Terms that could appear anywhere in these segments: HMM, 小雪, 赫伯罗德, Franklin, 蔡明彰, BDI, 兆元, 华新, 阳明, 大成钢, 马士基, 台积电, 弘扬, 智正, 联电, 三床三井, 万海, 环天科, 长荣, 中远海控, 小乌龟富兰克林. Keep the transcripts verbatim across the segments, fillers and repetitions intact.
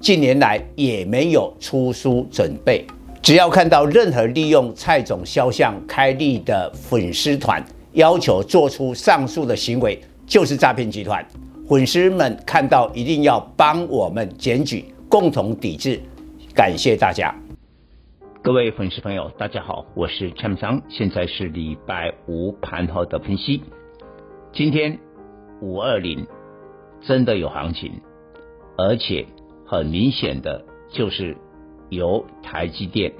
近年来也没有出书准备。只要看到任何利用蔡总肖像开立的粉丝团，要求做出上述的行为，就是诈骗集团。粉丝们看到一定要帮我们检举，共同抵制。感谢大家。各位粉丝朋友大家好，我是蔡明彰，现在是礼拜五盘后的分析。今天五二零真的有行情，而且很明显的就是由台积电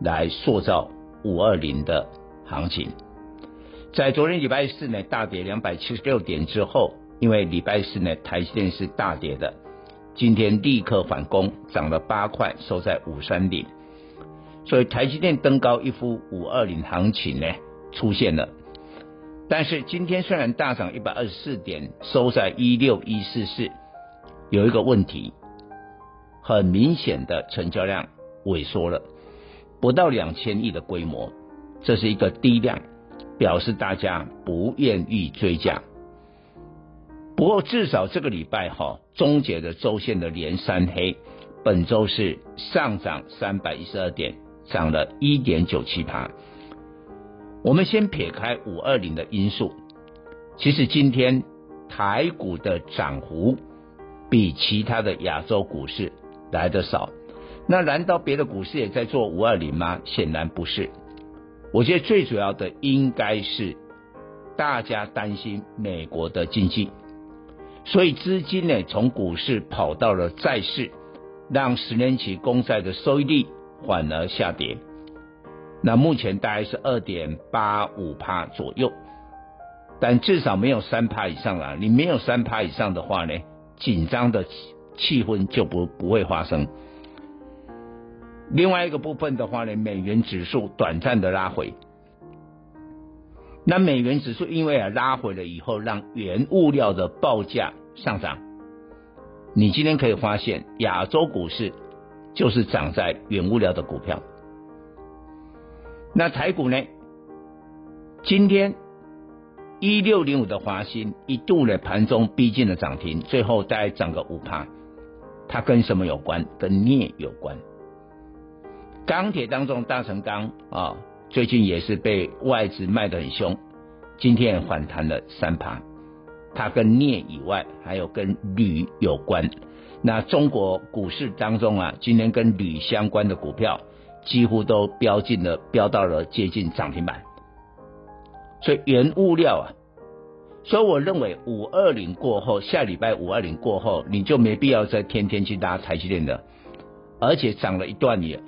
来塑造五二零的行情。在昨天礼拜四呢大跌两百七十六点之后，因为礼拜四呢台积电是大跌的，今天立刻反攻，涨了八块，收在五三零，所以台积电登高一幅五二零行情呢出现了。但是今天虽然大涨一百二十四点，收在一六一四四，有一个问题，很明显的成交量萎缩了，不到两千亿的规模，这是一个低量，表示大家不愿意追价。不过至少这个礼拜、哦、终结了周线的连三黑，本周是上涨三百一十二点，涨了 百分之一点九七。 我们先撇开五二零的因素，其实今天台股的涨幅比其他的亚洲股市来得少，那难道别的股市也在做五二零吗？显然不是。我觉得最主要的应该是大家担心美国的经济，所以资金呢从股市跑到了债市，让十年期公债的收益率反而下跌，那目前大概是 百分之二点八五 左右，但至少没有 百分之三 以上啦。你没有 百分之三 以上的话呢，紧张的气氛就不不会发生。另外一个部分的话呢，美元指数短暂的拉回，那美元指数因为啊拉回了以后，让原物料的报价上涨。你今天可以发现亚洲股市就是涨在原物料的股票。那台股呢，今天一六零五的华新一度呢盘中逼近了涨停，最后大概涨个 百分之五。 它跟什么有关？跟镍有关。钢铁当中大成钢啊、哦最近也是被外资卖得很凶，今天反弹了 百分之三。 它跟镍以外还有跟铝有关，那中国股市当中啊，今天跟铝相关的股票几乎都飙进了飙到了接近涨停板，所以原物料啊，所以我认为五二零过后，下礼拜五二零过后你就没必要再天天去拉台积电了，而且涨了一段也。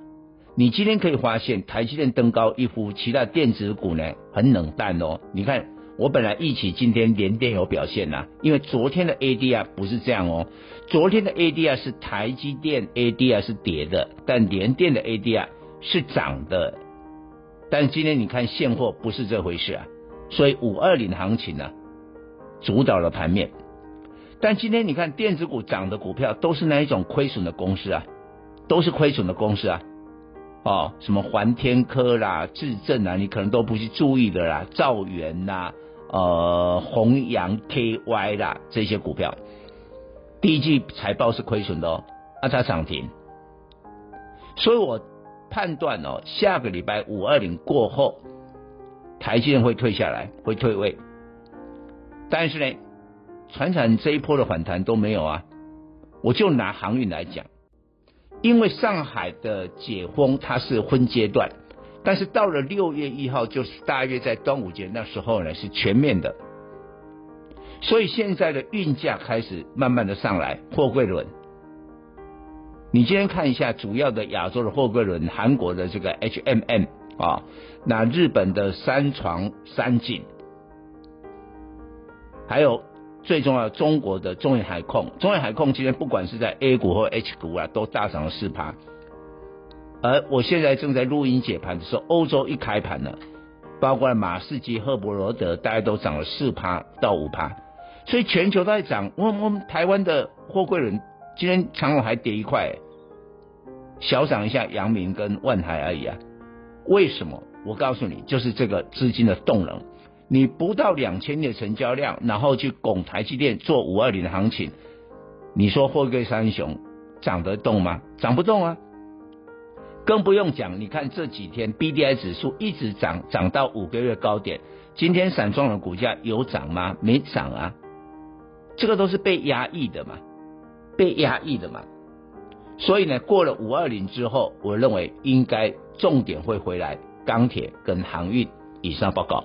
你今天可以发现台积电登高一呼，其他电子股呢很冷淡哦。你看我本来预期今天联电有表现啦、啊，因为昨天的 A D R 不是这样哦，昨天的 A D R 是台积电 A D R 是跌的，但联电的 A D R 是涨的，但今天你看现货不是这回事啊，所以五二零行情呢、啊、主导了盘面。但今天你看电子股涨的股票都是那一种亏损的公司啊，都是亏损的公司啊。哦，什么环天科啦、智正啦，你可能都不去注意的啦，兆元啦、呃弘扬 K Y 啦，这些股票第一季财报是亏损的哦，那、啊、它涨停。所以我判断哦，下个礼拜五二零过后，台积电会退下来，会退位。但是呢，传产这一波的反弹都没有啊。我就拿航运来讲。因为上海的解封它是分阶段，但是到了六月一号，就是大约在端午节那时候呢是全面的，所以现在的运价开始慢慢的上来。货柜轮你今天看一下，主要的亚洲的货柜轮，韩国的这个 H M M 啊、哦，那日本的三床三井，还有最重要的中国的中远海控，中远海控今天不管是在 A 股或 H 股啊，都大涨了 百分之四。而我现在正在录音解盘的时候，欧洲一开盘了，包括马士基、赫伯罗德，大概都涨了 百分之四到百分之五， 所以全球都在涨。我们我们台湾的货柜轮今天长荣还跌一块，小涨一下，阳明跟万海而已啊。为什么？我告诉你，就是这个资金的动能。你不到两千亿的成交量，然后去拱台积电做五二零的行情，你说货柜三雄涨得动吗？涨不动啊！更不用讲，你看这几天 B D I 指数一直涨，涨到五个月高点。今天散装的股价有涨吗？没涨啊！这个都是被压抑的嘛，被压抑的嘛。所以呢，过了五二零之后，我认为应该重点会回来钢铁跟航运。以上报告。